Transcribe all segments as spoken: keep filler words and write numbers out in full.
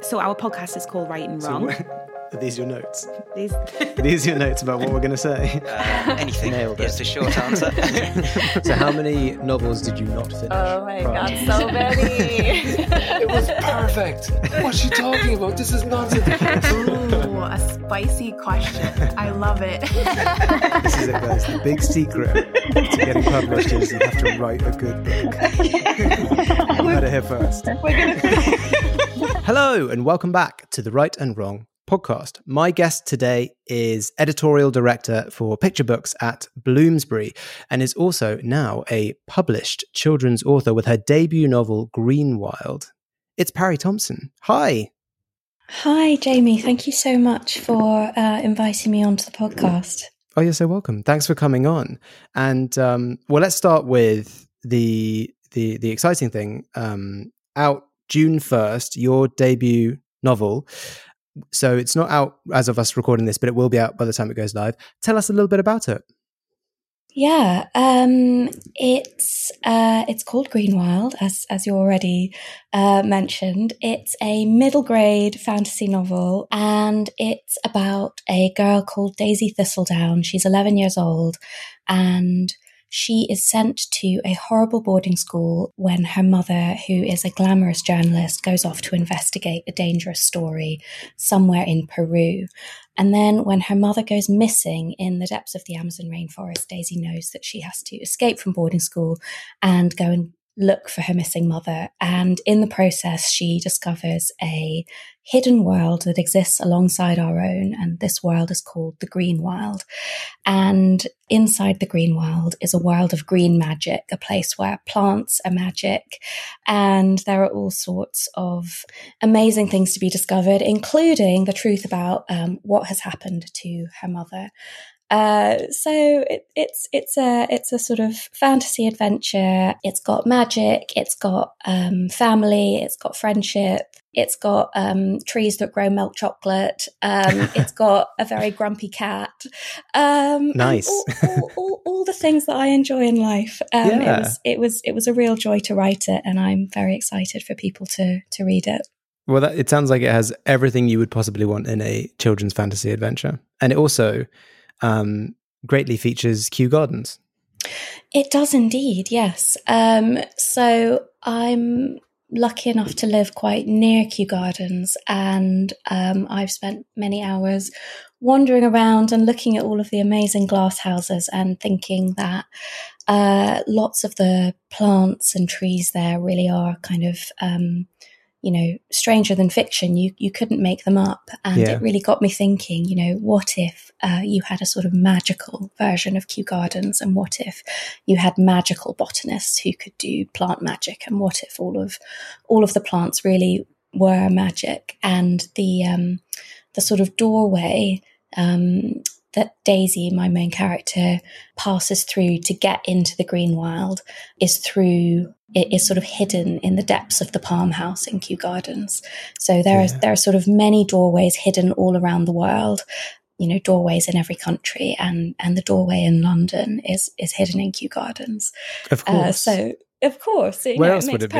So our podcast is called Right and Wrong. So are these your notes? These are these your notes about what we're going to say? Uh, anything. Nailed it. It's a short answer. So how many novels did you not finish? Oh my God, so many. It was perfect. What's she talking about? This is nonsense. Ooh, a spicy question. I love it. This is it, guys. The big secret to getting published is you have to write a good book. You heard it here first. We're gonna... Hello and welcome back to the Right and Wrong podcast. My guest today is editorial director for picture books at Bloomsbury and is also now a published children's author with her debut novel Greenwild. It's Pari Thomson. Hi. Hi, Jamie. Thank you so much for uh, inviting me onto the podcast. Oh, you're so welcome. Thanks for coming on. And um, well, let's start with the the the exciting thing. Um, out June first, your debut novel. So it's not out as of us recording this, but it will be out by the time it goes live. Tell us a little bit about it. Yeah, um, it's uh, it's called Greenwild, as as you already uh, mentioned. It's a middle grade fantasy novel, and it's about a girl called Daisy Thistledown. She's eleven years old, and she is sent to a horrible boarding school when her mother, who is a glamorous journalist, goes off to investigate a dangerous story somewhere in Peru. And then when her mother goes missing in the depths of the Amazon rainforest, Daisy knows that she has to escape from boarding school and go and look for her missing mother. And in the process, she discovers a hidden world that exists alongside our own. And this world is called the Greenwild. And inside the Greenwild is a world of green magic, a place where plants are magic. And there are all sorts of amazing things to be discovered, including the truth about um, what has happened to her mother. Uh, so it, it's it's a it's a sort of fantasy adventure. It's got magic. It's got um, family. It's got friendship. It's got um, trees that grow milk chocolate. Um, it's got a very grumpy cat. Um, nice. All, all, all, all the things that I enjoy in life. Um, yeah. It was it was it was a real joy to write it, and I'm very excited for people to to read it. Well, that, it sounds like it has everything you would possibly want in a children's fantasy adventure, and it also. Um, greatly features Kew Gardens. It does indeed, yes. Um, so I'm lucky enough to live quite near Kew Gardens, and um, I've spent many hours wandering around and looking at all of the amazing glass houses and thinking that uh, lots of the plants and trees there really are kind of... Um, you know, stranger than fiction. You you couldn't make them up. And yeah. It really got me thinking, you know, what if uh, you had a sort of magical version of Kew Gardens? And what if you had magical botanists who could do plant magic? And what if all of all of the plants really were magic? And the um, the sort of doorway um, that Daisy, my main character, passes through to get into the Greenwild is through... It is sort of hidden in the depths of the palm house in Kew Gardens. So there yeah. are there are sort of many doorways hidden all around the world, you know, doorways in every country, and and the doorway in London is is hidden in Kew Gardens. Of course. Uh, so of course, it, Where you know, else it makes would it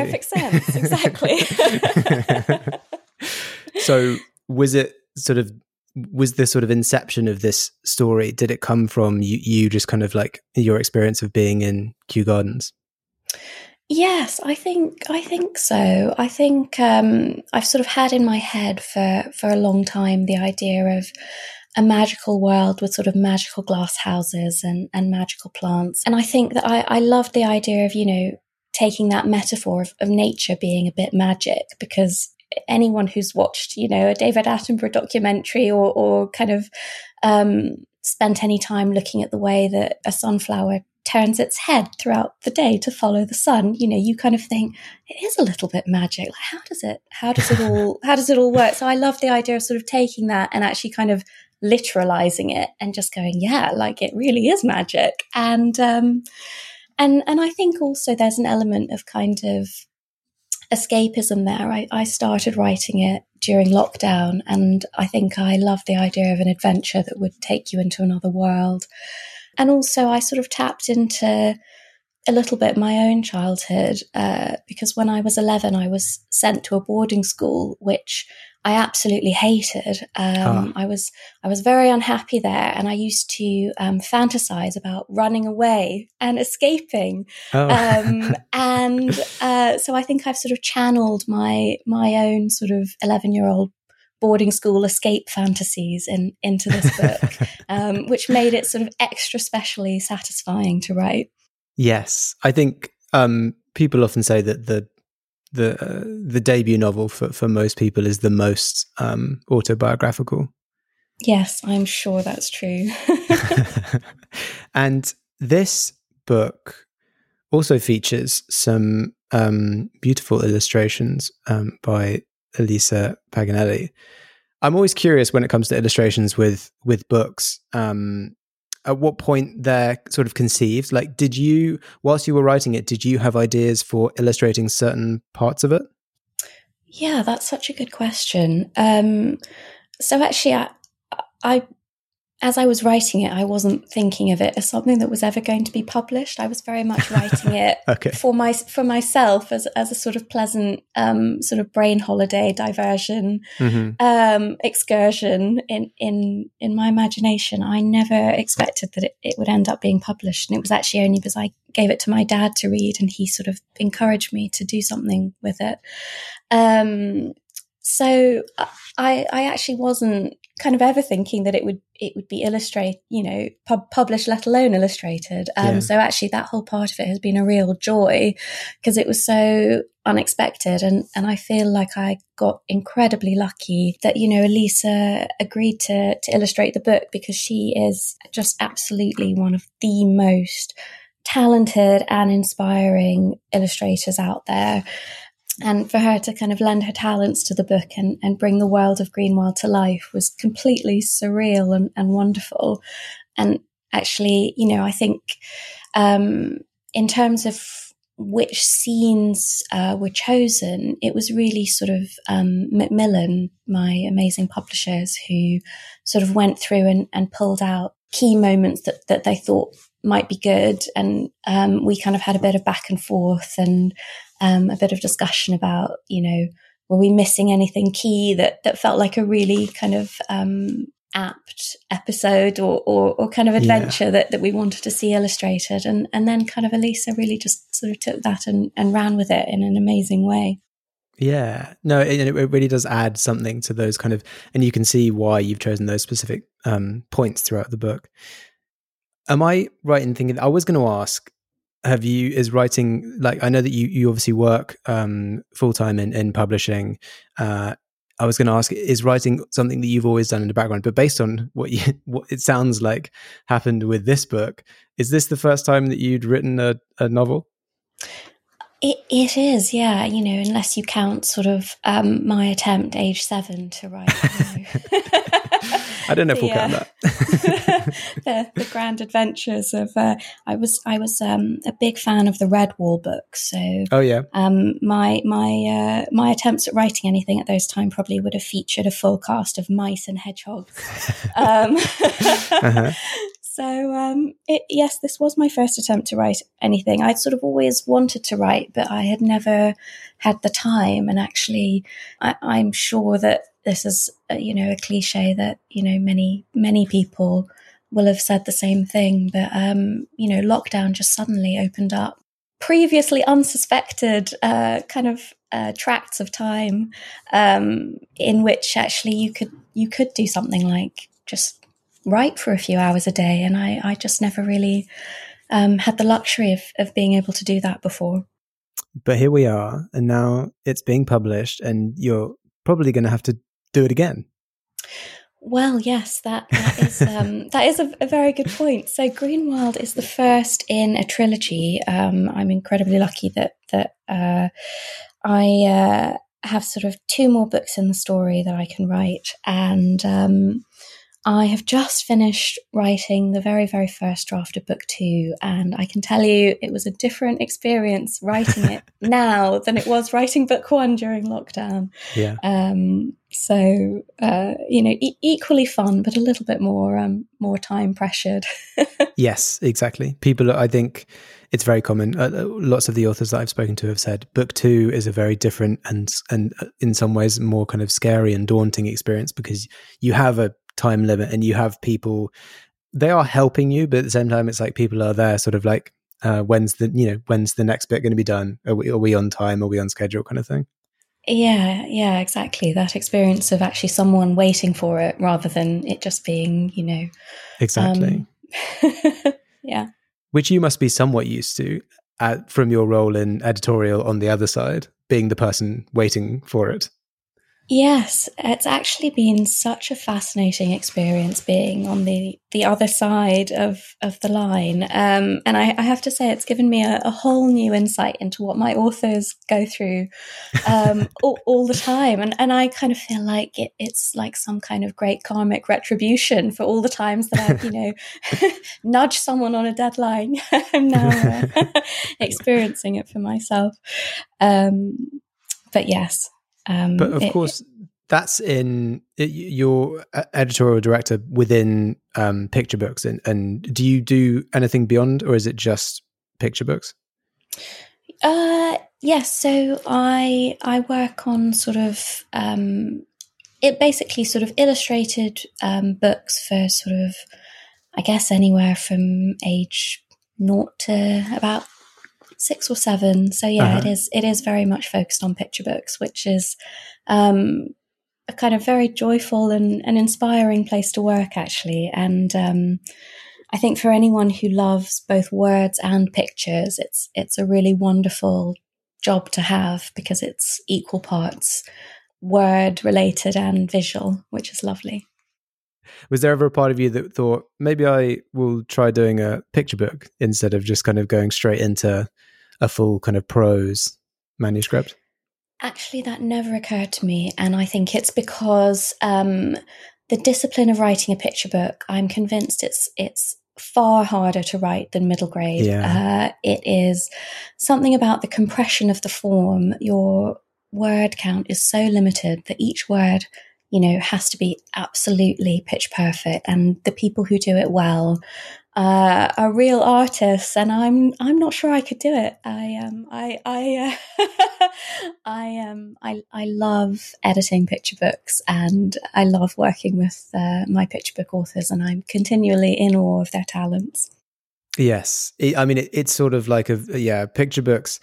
perfect be? Sense. Exactly. So was it sort of was this sort of inception of this story? Did it come from you, you just kind of like your experience of being in Kew Gardens? Yes, I think I think so. I think um, I've sort of had in my head for, for a long time the idea of a magical world with sort of magical glass houses and, and magical plants. And I think that I, I loved the idea of, you know, taking that metaphor of, of nature being a bit magic, because anyone who's watched, you know, a David Attenborough documentary or, or kind of um, spent any time looking at the way that a sunflower turns its head throughout the day to follow the sun, you know, you kind of think it is a little bit magic. Like, how does it, how does it all, how does it all work? So I love the idea of sort of taking that and actually kind of literalizing it and just going, yeah, like it really is magic. And, um, and, and I think also there's an element of kind of escapism there. I, I started writing it during lockdown, and I think I love the idea of an adventure that would take you into another world. And also I sort of tapped into a little bit my own childhood, uh, because when I was eleven, I was sent to a boarding school, which I absolutely hated. Um, ah. I was I was very unhappy there, and I used to um, fantasize about running away and escaping. Oh. um, and uh, so I think I've sort of channeled my my own sort of eleven-year-old boarding school escape fantasies in into this book, um, which made it sort of extra specially satisfying to write. Yes, I think um, people often say that the the uh, the debut novel for, for most people is the most um, autobiographical. Yes, I'm sure that's true. And this book also features some um, beautiful illustrations um, by Elisa Paganelli. I'm always curious when it comes to illustrations with with books. Um, at what point they're sort of conceived? Like, did you, whilst you were writing it, did you have ideas for illustrating certain parts of it? Yeah, that's such a good question. Um, so actually, I, I, as I was writing it, I wasn't thinking of it as something that was ever going to be published. I was very much writing it okay. for my, for myself as, as a sort of pleasant, um, sort of brain holiday diversion, mm-hmm. um, excursion in, in, in my imagination. I never expected that it, it would end up being published. And it was actually only because I gave it to my dad to read and he sort of encouraged me to do something with it. Um, So I, I actually wasn't kind of ever thinking that it would it would be illustrate, you know, pub- published, let alone illustrated. Um, yeah. So actually, that whole part of it has been a real joy because it was so unexpected, and and I feel like I got incredibly lucky that, you know, Elisa agreed to to illustrate the book, because she is just absolutely one of the most talented and inspiring illustrators out there. And for her to kind of lend her talents to the book and, and bring the world of Greenwild to life was completely surreal and, and wonderful. And actually, you know, I think um, in terms of which scenes uh, were chosen, it was really sort of um, Macmillan, my amazing publishers, who sort of went through and, and pulled out key moments that, that they thought might be good. And um, we kind of had a bit of back and forth and Um, a bit of discussion about, you know, were we missing anything key that, that felt like a really kind of um, apt episode or, or, or kind of adventure yeah. that, that we wanted to see illustrated. And and then kind of Elisa really just sort of took that and, and ran with it in an amazing way. Yeah, no, it, it really does add something to those kind of, and you can see why you've chosen those specific um, points throughout the book. Am I right in thinking, I was going to ask, have you, is writing, like, I know that you, you obviously work um, full-time in, in publishing. Uh, I was going to ask, is writing something that you've always done in the background? But based on what you, what it sounds like happened with this book, is this the first time that you'd written a, a novel? It, it is, yeah. You know, unless you count sort of um, my attempt, age seven, to write. You know. I don't know if we'll yeah. count that. the, the grand adventures of uh, I was I was um, a big fan of the Redwall books. So oh yeah, um, my my uh, my attempts at writing anything at those time probably would have featured a full cast of mice and hedgehogs. um, uh-huh. So um, it, yes, this was my first attempt to write anything. I'd sort of always wanted to write, but I had never had the time. And actually, I, I'm sure that this is, uh, you know, a cliche that, you know, many, many people will have said the same thing. But, um, you know, lockdown just suddenly opened up previously unsuspected uh, kind of uh, tracts of time um, in which actually you could you could do something like just write for a few hours a day, and I, I just never really um, had the luxury of, of being able to do that before. But here we are, and now it's being published, and you're probably going to have to do it again. Well, yes, that, that is um, that is a, a very good point. So Greenwild is the first in a trilogy. Um, I'm incredibly lucky that that uh, I uh, have sort of two more books in the story that I can write, and um, I have just finished writing the very, very first draft of book two, and I can tell you it was a different experience writing it now than it was writing book one during lockdown. Yeah. Um, So, uh, you know, e- equally fun, but a little bit more um, more time pressured. Yes, exactly. People, I think it's very common. Uh, lots of the authors that I've spoken to have said book two is a very different and, and in some ways more kind of scary and daunting experience, because you have a time limit and you have people, they are helping you, but at the same time, it's like people are there sort of like, uh, when's the, you know, when's the next bit going to be done? Are we, are we on time? Are we on schedule kind of thing? Yeah, yeah, exactly. That experience of actually someone waiting for it rather than it just being, you know. Exactly. Um, yeah. Which you must be somewhat used to uh, from your role in editorial on the other side, being the person waiting for it. Yes, it's actually been such a fascinating experience being on the, the other side of, of the line. Um, and I, I have to say, it's given me a, a whole new insight into what my authors go through um, all, all the time. And, and I kind of feel like it, it's like some kind of great karmic retribution for all the times that I've, you know, nudged someone on a deadline. I'm now uh, experiencing it for myself. Um, but yes. Um, but of it, course, that's in it, your editorial director within um, picture books. And, and do you do anything beyond, or is it just picture books? Uh, yes. So I I work on sort of um, it basically sort of illustrated um, books for sort of, I guess, anywhere from age nought to about six or seven. So yeah, uh-huh. it is it is very much focused on picture books, which is um a kind of very joyful and, and inspiring place to work, actually. And um I think for anyone who loves both words and pictures, it's it's a really wonderful job to have, because it's equal parts word related and visual, which is lovely. Was there ever a part of you that thought, maybe I will try doing a picture book instead of just kind of going straight into a full kind of prose manuscript? Actually, that never occurred to me. And I think it's because um, the discipline of writing a picture book, I'm convinced it's it's far harder to write than middle grade. Yeah. Uh, it is something about the compression of the form. Your word count is so limited that each word, you know, has to be absolutely pitch perfect, and the people who do it well uh, are real artists. And I'm, I'm not sure I could do it. I, um, I, I, uh, I, um, I, I love editing picture books, and I love working with uh, my picture book authors, and I'm continually in awe of their talents. Yes, it, I mean, it, it's sort of like a yeah, picture books.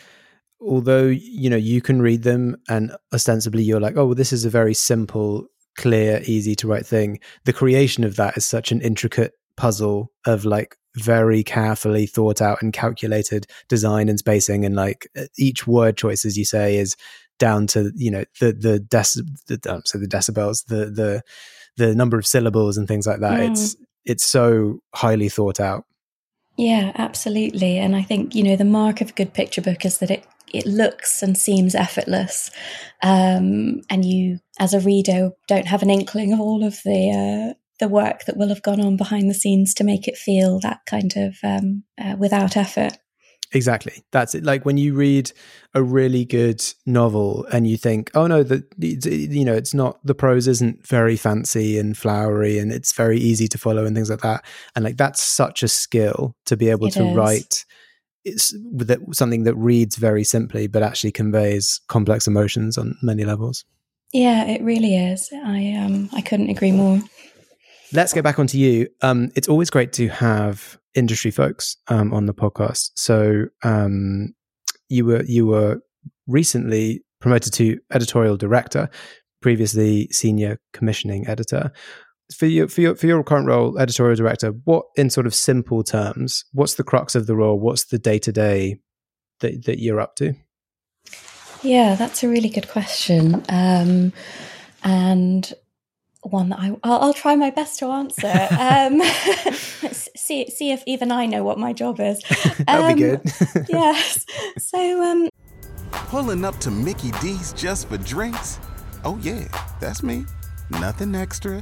Although, you know, you can read them, and ostensibly you're like, oh, well, this is a very simple, clear, easy to write thing. The creation of that is such an intricate puzzle of like very carefully thought out and calculated design and spacing, and like each word choice, as you say, is down to, you know, the the deci- the um, so the decibels, the the the number of syllables and things like that. Mm. It's it's so highly thought out. Yeah, absolutely. And I think, you know, the mark of a good picture book is that it it looks and seems effortless. Um, and you, as a reader, don't have an inkling of all of the uh, the work that will have gone on behind the scenes to make it feel that kind of um, uh, without effort. Exactly. That's it. Like when you read a really good novel and you think, oh no, the, you know, it's not, the prose isn't very fancy and flowery and it's very easy to follow and things like that. And like, that's such a skill to be able it to is. write it's that, something that reads very simply, but actually conveys complex emotions on many levels. Yeah, it really is. I, um, I couldn't agree more. Let's get back onto you. Um, it's always great to have industry folks um, on the podcast. So um, you were you were recently promoted to editorial director, previously senior commissioning editor. For your for your for your current role, editorial director, what, in sort of simple terms, what's the crux of the role? What's the day to day that that you're up to? Yeah, that's a really good question, um, and one that I, I'll, I'll try my best to answer. Um, let's see, see if even I know what my job is. That'll um, be good. Yes. So, um, pulling up to Mickey D's just for drinks? Oh, yeah, that's me. Nothing extra,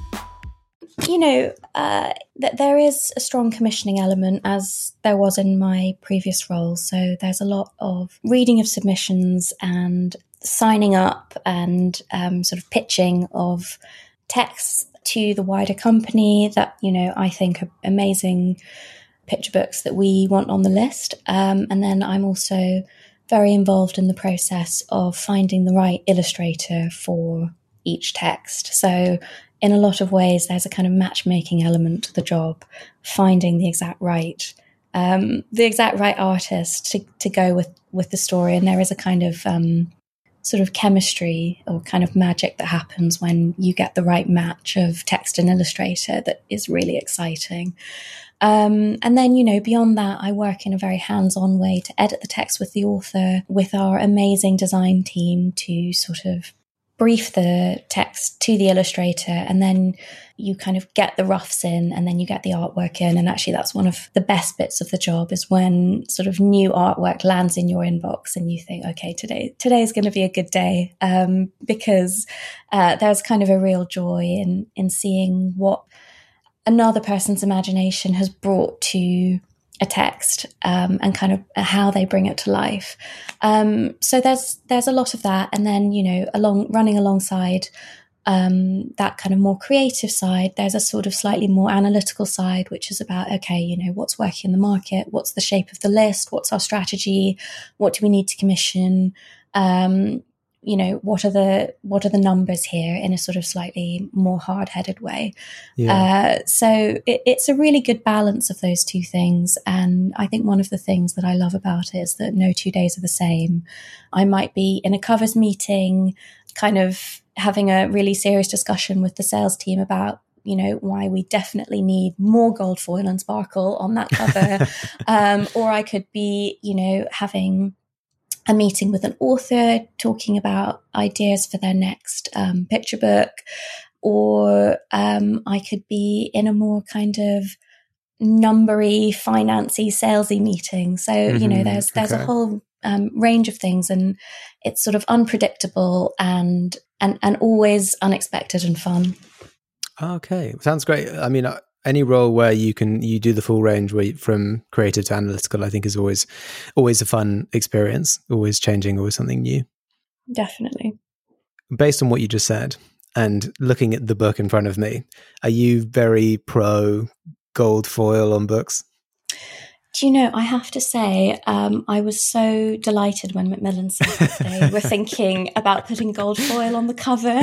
You know, uh, that there is a strong commissioning element, as there was in my previous role. So there's a lot of reading of submissions and signing up and um, sort of pitching of texts to the wider company that, you know, I think are amazing picture books that we want on the list. Um, and then I'm also very involved in the process of finding the right illustrator for each text. So in a lot of ways, there's a kind of matchmaking element to the job, finding the exact right, um, the exact right artist to, to go with, with the story. And there is a kind of um, sort of chemistry or kind of magic that happens when you get the right match of text and illustrator that is really exciting. Um, and then, you know, beyond that, I work in a very hands-on way to edit the text with the author, with our amazing design team to sort of brief the text to the illustrator, and then you kind of get the roughs in, and then you get the artwork in. And actually, that's one of the best bits of the job, is when sort of new artwork lands in your inbox and you think, okay, today today is going to be a good day, um, because uh, there's kind of a real joy in in seeing what another person's imagination has brought to a text, um, and kind of how they bring it to life. Um, so there's there's a lot of that, and then, you know, along running alongside um, that kind of more creative side, there's a sort of slightly more analytical side, which is about, okay, you know, what's working in the market, what's the shape of the list, what's our strategy, what do we need to commission, um, you know, what are the what are the numbers here, in a sort of slightly more hard-headed way. Yeah. Uh, so it, it's a really good balance of those two things. And I think one of the things that I love about it is that no two days are the same. I might be in a covers meeting, kind of having a really serious discussion with the sales team about, you know, why we definitely need more gold foil and sparkle on that cover. um, or I could be, you know, having a meeting with an author talking about ideas for their next um, picture book, or um, I could be in a more kind of numbery, financy, salesy meeting. So, mm-hmm. you know, there's there's okay. a whole um, range of things, and it's sort of unpredictable and and and always unexpected and fun. Okay, sounds great. I mean, I- any role where you can you do the full range, where you, from creative to analytical, I think is always always a fun experience, always changing, always something new. Definitely. Based on what you just said and looking at the book in front of me, are you very pro gold foil on books? Do you know, I have to say, um, I was so delighted when Macmillan said that they were thinking about putting gold foil on the cover,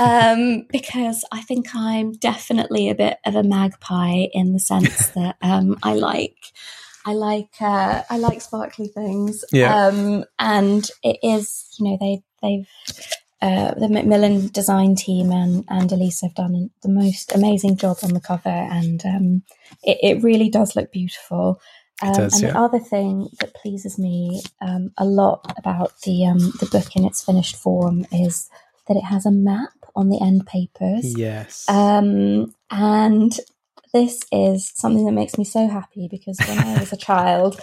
um, because I think I'm definitely a bit of a magpie, in the sense that um, I like, I like, uh, I like sparkly things, yeah. um, and it is, you know, they they've uh, the Macmillan design team and and Elisa have done the most amazing job on the cover, and um, it, it really does look beautiful. Um, does, and yeah. the other thing that pleases me um, a lot about the um, the book in its finished form is that it has a map on the end papers. Yes. Um, and this is something that makes me so happy, because when I was a child,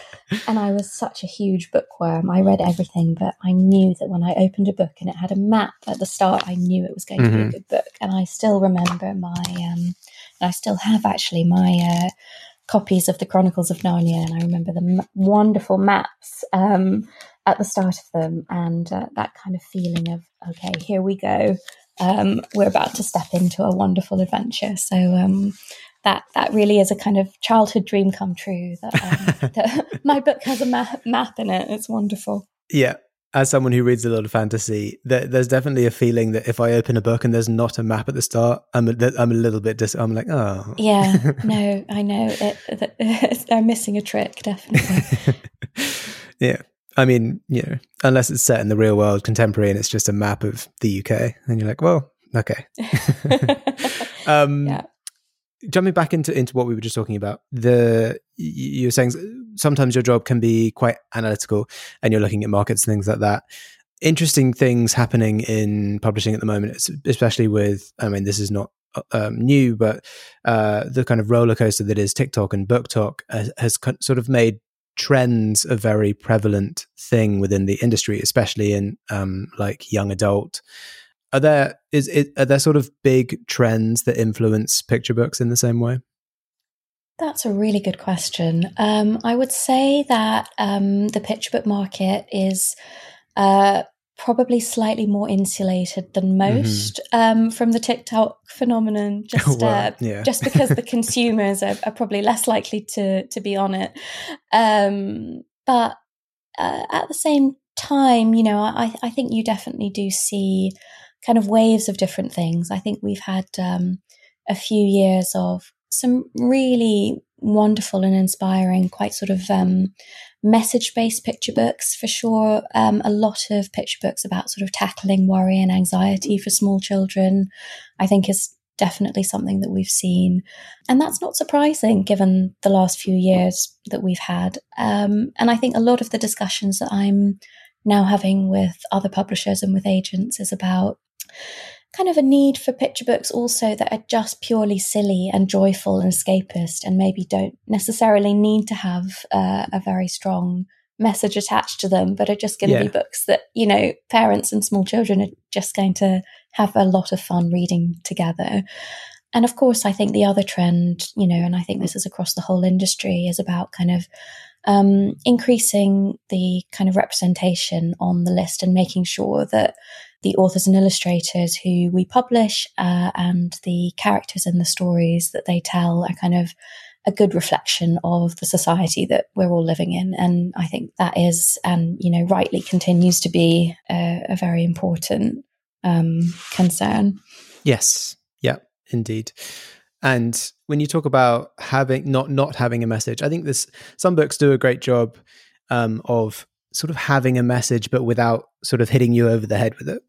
and I was such a huge bookworm, I read everything, but I knew that when I opened a book and it had a map at the start, I knew it was going mm-hmm. to be a good book. And I still remember my, um, and I still have actually my... Uh, copies of the Chronicles of Narnia, and I remember the m- wonderful maps um, at the start of them, and uh, that kind of feeling of, okay, here we go, um, we're about to step into a wonderful adventure. So um, that that really is a kind of childhood dream come true, that, um, that my book has a ma- map in it. It's wonderful. Yeah. As someone who reads a lot of fantasy, there, there's definitely a feeling that if I open a book and there's not a map at the start, I'm a, I'm a little bit dis- I'm like, oh. Yeah, no, I know. It, it, they're missing a trick, definitely. Yeah. I mean, you know, unless it's set in the real world, contemporary, and it's just a map of the U K, and you're like, well, okay. um, yeah. Jumping back into, into what we were just talking about, the you were saying sometimes your job can be quite analytical and you're looking at markets and things like that. Interesting things happening in publishing at the moment, especially with, I mean, this is not um, new, but uh, the kind of roller coaster that is TikTok and book talk has, has sort of made trends a very prevalent thing within the industry, especially in um, like young adult. Are there is it are there sort of big trends that influence picture books in the same way? That's a really good question. Um, I would say that um, the picture book market is uh, probably slightly more insulated than most mm-hmm. um, from the TikTok phenomenon, just well, uh, yeah. just because the consumers are, are probably less likely to to be on it. Um, but uh, at the same time, you know, I, I think you definitely do see kind of waves of different things. I think we've had um, a few years of some really wonderful and inspiring, quite sort of um, message-based picture books for sure. Um, a lot of picture books about sort of tackling worry and anxiety for small children, I think is definitely something that we've seen. And that's not surprising given the last few years that we've had. Um, and I think a lot of the discussions that I'm now having with other publishers and with agents is about kind of a need for picture books also that are just purely silly and joyful and escapist and maybe don't necessarily need to have uh, a very strong message attached to them, but are just going to yeah. be books that, you know, parents and small children are just going to have a lot of fun reading together. And of course, I think the other trend, you know, and I think this is across the whole industry, is about kind of um, increasing the kind of representation on the list and making sure that the authors and illustrators who we publish uh, and the characters in the stories that they tell are kind of a good reflection of the society that we're all living in. And I think that is, and, you know, rightly continues to be a, a very important um, concern. Yes. Yeah, indeed. And when you talk about having not not having a message, I think this some books do a great job um, of sort of having a message, but without sort of hitting you over the head with it.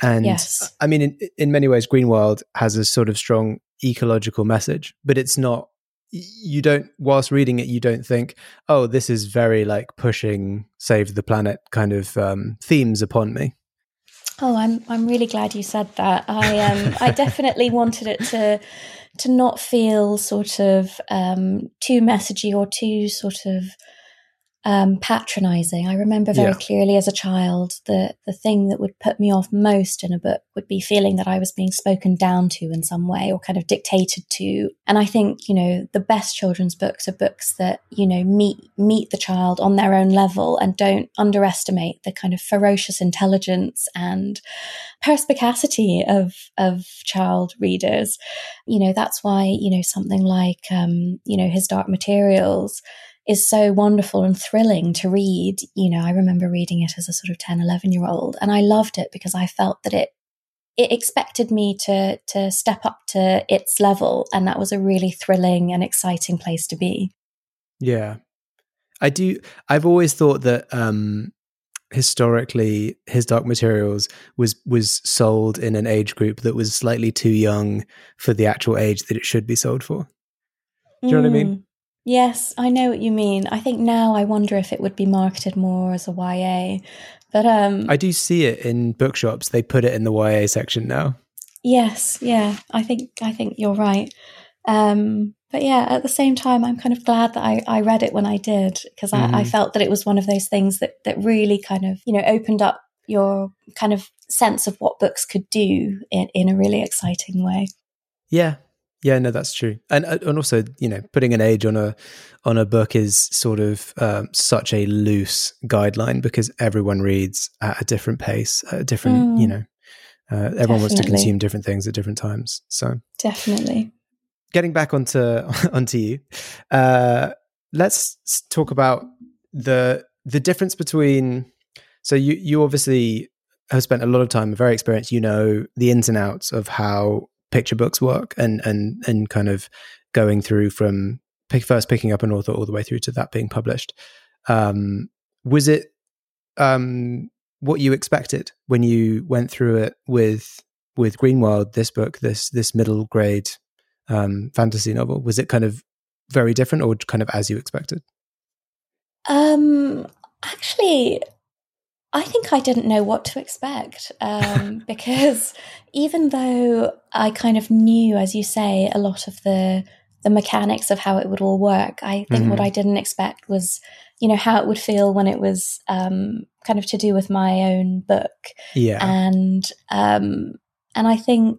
And yes. I mean, in, in many ways, Greenwild has a sort of strong ecological message, but it's not, you don't, whilst reading it, you don't think, oh, this is very like pushing save the planet kind of um, themes upon me. Oh, I'm I'm really glad you said that. I um I definitely wanted it to to not feel sort of um, too messagey or too sort of um, patronising. I remember very yeah. clearly as a child that the thing that would put me off most in a book would be feeling that I was being spoken down to in some way or kind of dictated to. And I think, you know, the best children's books are books that, you know, meet meet the child on their own level and don't underestimate the kind of ferocious intelligence and perspicacity of of child readers. You know, that's why, you know, something like, um, you know, His Dark Materials is so wonderful and thrilling to read. You know, I remember reading it as a sort of ten, eleven year old, and I loved it because I felt that it it expected me to to step up to its level, and that was a really thrilling and exciting place to be. Yeah. I do I've always thought that um historically His Dark Materials was was sold in an age group that was slightly too young for the actual age that it should be sold for. Do you mm. know what I mean? Yes, I know what you mean. I think now I wonder if it would be marketed more as a Y A. But um, I do see it in bookshops. They put it in the Y A section now. Yes, yeah. I think I think you're right. Um, but yeah, at the same time, I'm kind of glad that I, I read it when I did, because mm-hmm. I, I felt that it was one of those things that, that really kind of, you know, opened up your kind of sense of what books could do in, in a really exciting way. Yeah. Yeah, no, that's true. And and also, you know, putting an age on a on a book is sort of um, such a loose guideline, because everyone reads at a different pace, at a different, mm. you know, uh, everyone wants to consume different things at different times. So definitely. Getting back onto onto you, uh, let's talk about the the difference between, so you you obviously have spent a lot of time, very experienced, you know, the ins and outs of how picture books work, and and and kind of going through from pick, first picking up an author all the way through to that being published. Um, was it um, what you expected when you went through it with with Greenwild, this book, this this middle grade um, fantasy novel? Was it kind of very different, or kind of as you expected? Um, actually, I think I didn't know what to expect um, because even though I kind of knew, as you say, a lot of the the mechanics of how it would all work, I think mm-hmm. what I didn't expect was, you know, how it would feel when it was um, kind of to do with my own book. Yeah, and um, and I think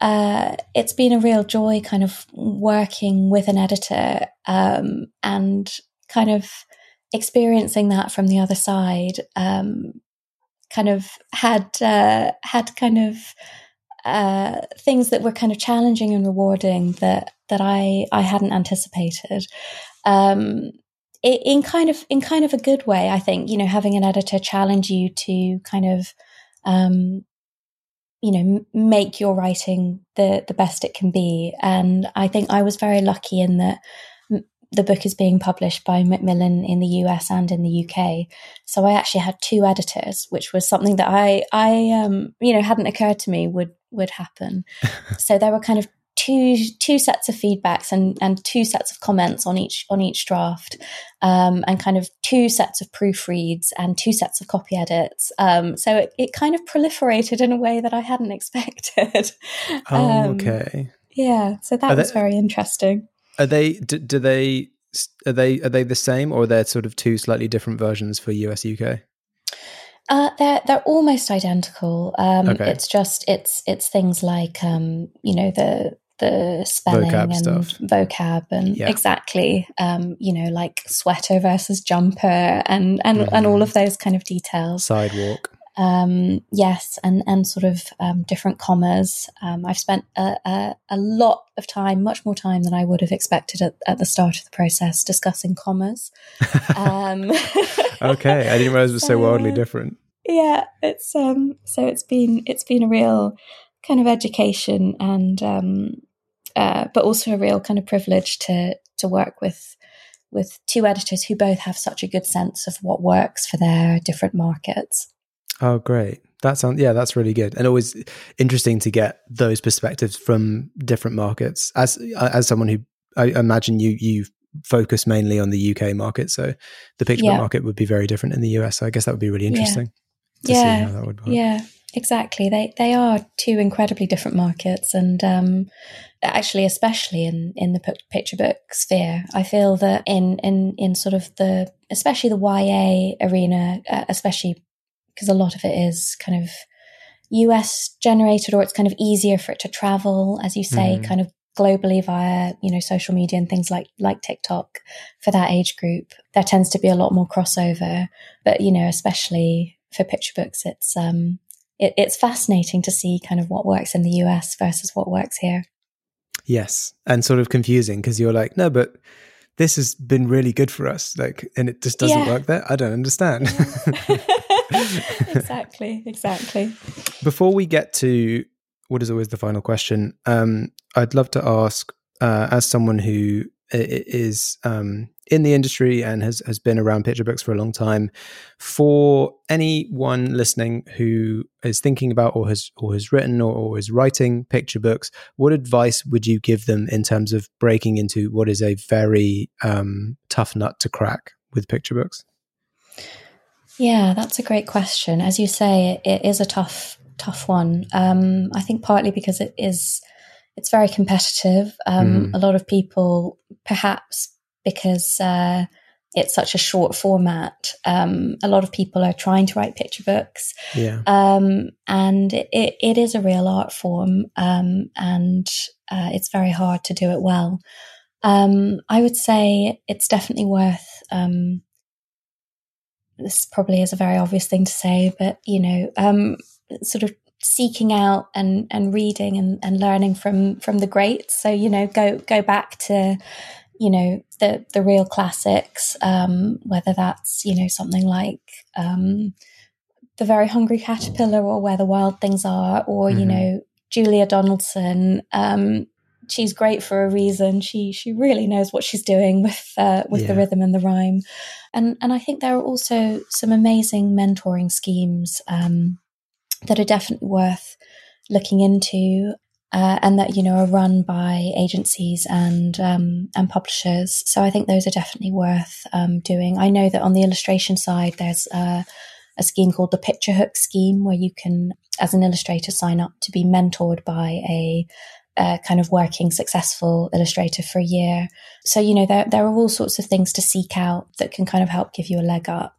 uh, it's been a real joy, kind of working with an editor um, and kind of experiencing that from the other side, um, kind of had uh, had kind of uh, things that were kind of challenging and rewarding that that I I hadn't anticipated, um, in kind of in kind of a good way. I think, you know, having an editor challenge you to kind of um, you know make your writing the the best it can be, and I think I was very lucky in that. The book is being published by Macmillan in the U S and in the U K, so I actually had two editors, which was something that I, I, um, you know, hadn't occurred to me would would happen. So there were kind of two two sets of feedbacks and and two sets of comments on each on each draft, um, and kind of two sets of proofreads and two sets of copy edits. Um, so it it kind of proliferated in a way that I hadn't expected. Oh, um, okay. Yeah, so that Are was there- very interesting. Are they do, do they are they are they the same, or are there sort of two slightly different versions for U S U K? Uh, they're they're almost identical. Um, okay. It's just it's it's things like um, you know the the spelling vocab and stuff. vocab and yeah. exactly um, you know like sweater versus jumper and and, mm-hmm. and all of those kind of details. Sidewalk. Um, yes, and and sort of um, different commas. Um, I've spent a, a, a lot of time, much more time than I would have expected at, at the start of the process, discussing commas. um, okay, I didn't realize it was so, so wildly different. Yeah, it's um, so it's been it's been a real kind of education, and um, uh, but also a real kind of privilege to to work with. with two editors who both have such a good sense of what works for their different markets. Oh, great. That sounds, yeah, that's really good. And always interesting to get those perspectives from different markets. As as someone who, I imagine you you focus mainly on the U K market, so the picture yeah. market would be very different in the U S. So I guess that would be really interesting yeah. to yeah. see how that would work. Yeah, exactly. They they are two incredibly different markets. And um, actually, especially in, in the picture book sphere, I feel that in, in, in sort of the, especially the Y A arena, uh, especially because a lot of it is kind of U S generated, or it's kind of easier for it to travel, as you say, mm. kind of globally via, you know, social media and things like, like TikTok for that age group. There tends to be a lot more crossover, but, you know, especially for picture books, it's, um, it, it's fascinating to see kind of what works in the U S versus what works here. Yes. And sort of confusing, because you're like, no, but this has been really good for us. Like, and it just doesn't yeah. work there. I don't understand. Yeah. exactly exactly Before we get to what is always the final question, um I'd love to ask, uh as someone who is um in the industry and has has been around picture books for a long time, for anyone listening who is thinking about or has or has written or, or is writing picture books, what advice would you give them in terms of breaking into what is a very um tough nut to crack with picture books? Yeah, that's a great question. As you say, it, it is a tough, tough one. Um, I think partly because it is, it's very competitive. Um, mm. A lot of people, perhaps because uh, it's such a short format, um, a lot of people are trying to write picture books. Yeah. Um, and it, it, it is a real art form, um, and uh, it's very hard to do it well. Um, I would say it's definitely worth... Um, this probably is a very obvious thing to say, but, you know, um, sort of seeking out and, and reading and, and learning from, from the greats. So, you know, go, go back to, you know, the, the real classics, um, whether that's, you know, something like, um, The Very Hungry Caterpillar or Where the Wild Things Are, or, mm-hmm. you know, Julia Donaldson, um, she's great for a reason. She she really knows what she's doing with uh, with yeah. the rhythm and the rhyme. And and I think there are also some amazing mentoring schemes um, that are definitely worth looking into, uh, and that, you know, are run by agencies and um, and publishers. So I think those are definitely worth um, doing. I know that on the illustration side, there's uh, a scheme called the Picture Hook Scheme, where you can, as an illustrator, sign up to be mentored by a Uh, kind of working successful illustrator for a year. So, you know, there, there are all sorts of things to seek out that can kind of help give you a leg up.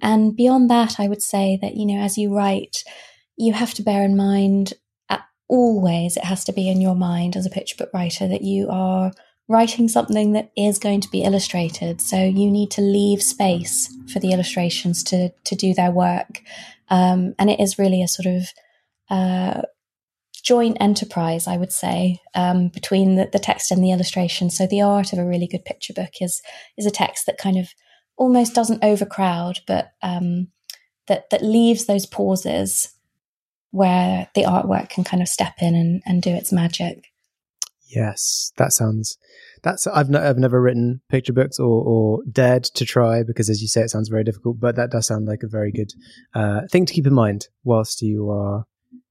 And beyond that, I would say that, you know, as you write, you have to bear in mind, at, always, it has to be in your mind as a picture book writer that you are writing something that is going to be illustrated. So you need to leave space for the illustrations to, to do their work. Um, and it is really a sort of, uh, joint enterprise, I would say, um, between the, the text and the illustration. So the art of a really good picture book is is a text that kind of almost doesn't overcrowd, but um, that that leaves those pauses where the artwork can kind of step in and, and do its magic. Yes, that sounds. That's I've not, I've never written picture books or, or dared to try, because, as you say, it sounds very difficult. But that does sound like a very good uh, thing to keep in mind whilst you are.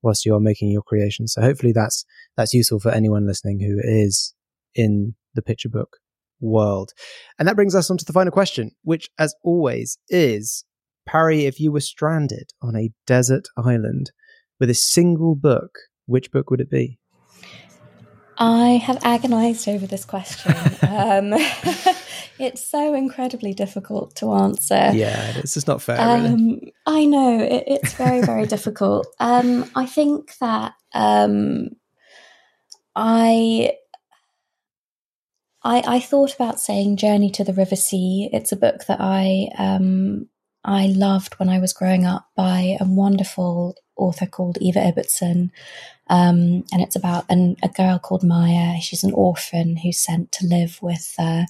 whilst you are making your creation. So hopefully that's that's useful for anyone listening who is in the picture book world. And that brings us on to the final question, which, as always, is, Pari, if you were stranded on a desert island with a single book, which book would it be? I have agonized over this question. um, it's so incredibly difficult to answer. Yeah, it's just not fair, um, really. I know, it, it's very, very difficult. Um, I think that um, I, I I thought about saying Journey to the River Sea. It's a book that I um, I loved when I was growing up, by a wonderful author called Eva Ibbotson. Um, and it's about an, a girl called Maya. She's an orphan who's sent to live with uh,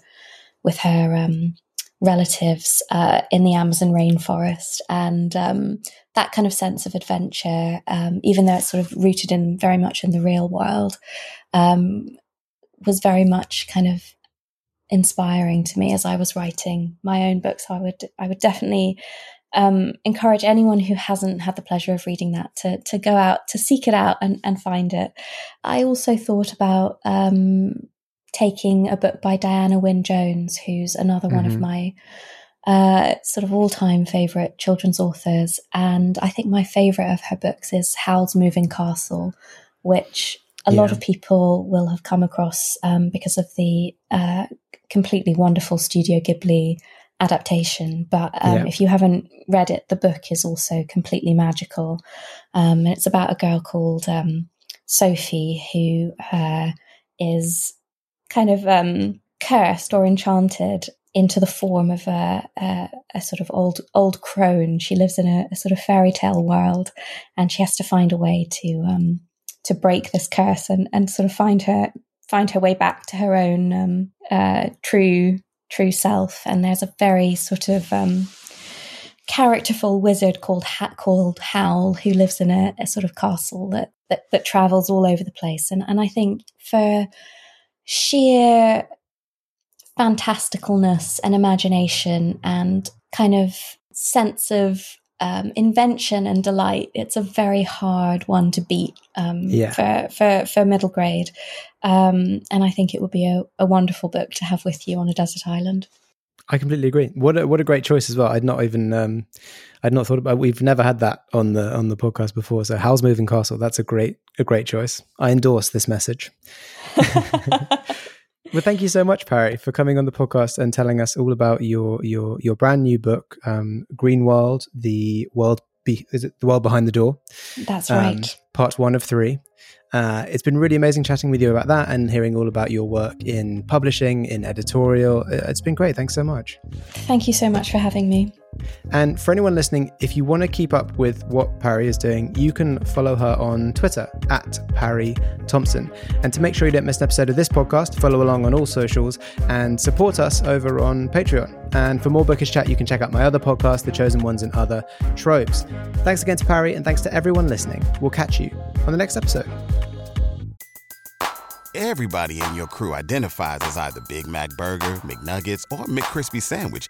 with her um, relatives uh, in the Amazon rainforest. And um, that kind of sense of adventure, um, even though it's sort of rooted in very much in the real world, um, was very much kind of inspiring to me as I was writing my own book. So I would, I would definitely... Um, encourage anyone who hasn't had the pleasure of reading that to to go out, to seek it out and, and find it. I also thought about um, taking a book by Diana Wynne-Jones, who's another mm-hmm. one of my uh, sort of all-time favourite children's authors. And I think my favourite of her books is Howl's Moving Castle, which a yeah. lot of people will have come across um, because of the uh, completely wonderful Studio Ghibli adaptation, but um, yeah. if you haven't read it, the book is also completely magical, um, and it's about a girl called um, Sophie, who uh, is kind of um, cursed or enchanted into the form of a, a, a sort of old old crone. She lives in a, a sort of fairy tale world, and she has to find a way to um, to break this curse and, and sort of find her find her way back to her own um, uh, true. true self. And there's a very sort of um characterful wizard called ha- called Howl, who lives in a, a sort of castle that, that that travels all over the place, and and I think for sheer fantasticalness and imagination and kind of sense of um invention and delight, it's a very hard one to beat um yeah. for, for for middle grade. Um, and I think it would be a, a wonderful book to have with you on a desert island. I completely agree. What a, what a great choice as well. I'd not even, um, I'd not thought about, we've never had that on the, on the podcast before. So Howl's Moving Castle, that's a great, a great choice. I endorse this message. Well, thank you so much, Pari, for coming on the podcast and telling us all about your, your, your brand new book, um, Greenwild, the world, be- is it the world behind the door? That's right. Um, part one of three. Uh, it's been really amazing chatting with you about that and hearing all about your work in publishing, in editorial. It's been great. Thanks so much. Thank you so much for having me. And for anyone listening, if you want to keep up with what Pari is doing, you can follow her on Twitter at Pari Thomson. And to make sure you don't miss an episode of this podcast, follow along on all socials and support us over on Patreon. And for more bookish chat, you can check out my other podcast, The Chosen Ones and Other Tropes. Thanks again to Pari, and thanks to everyone listening. We'll catch you on the next episode. Everybody in your crew identifies as either Big Mac Burger, McNuggets, or McCrispy Sandwich.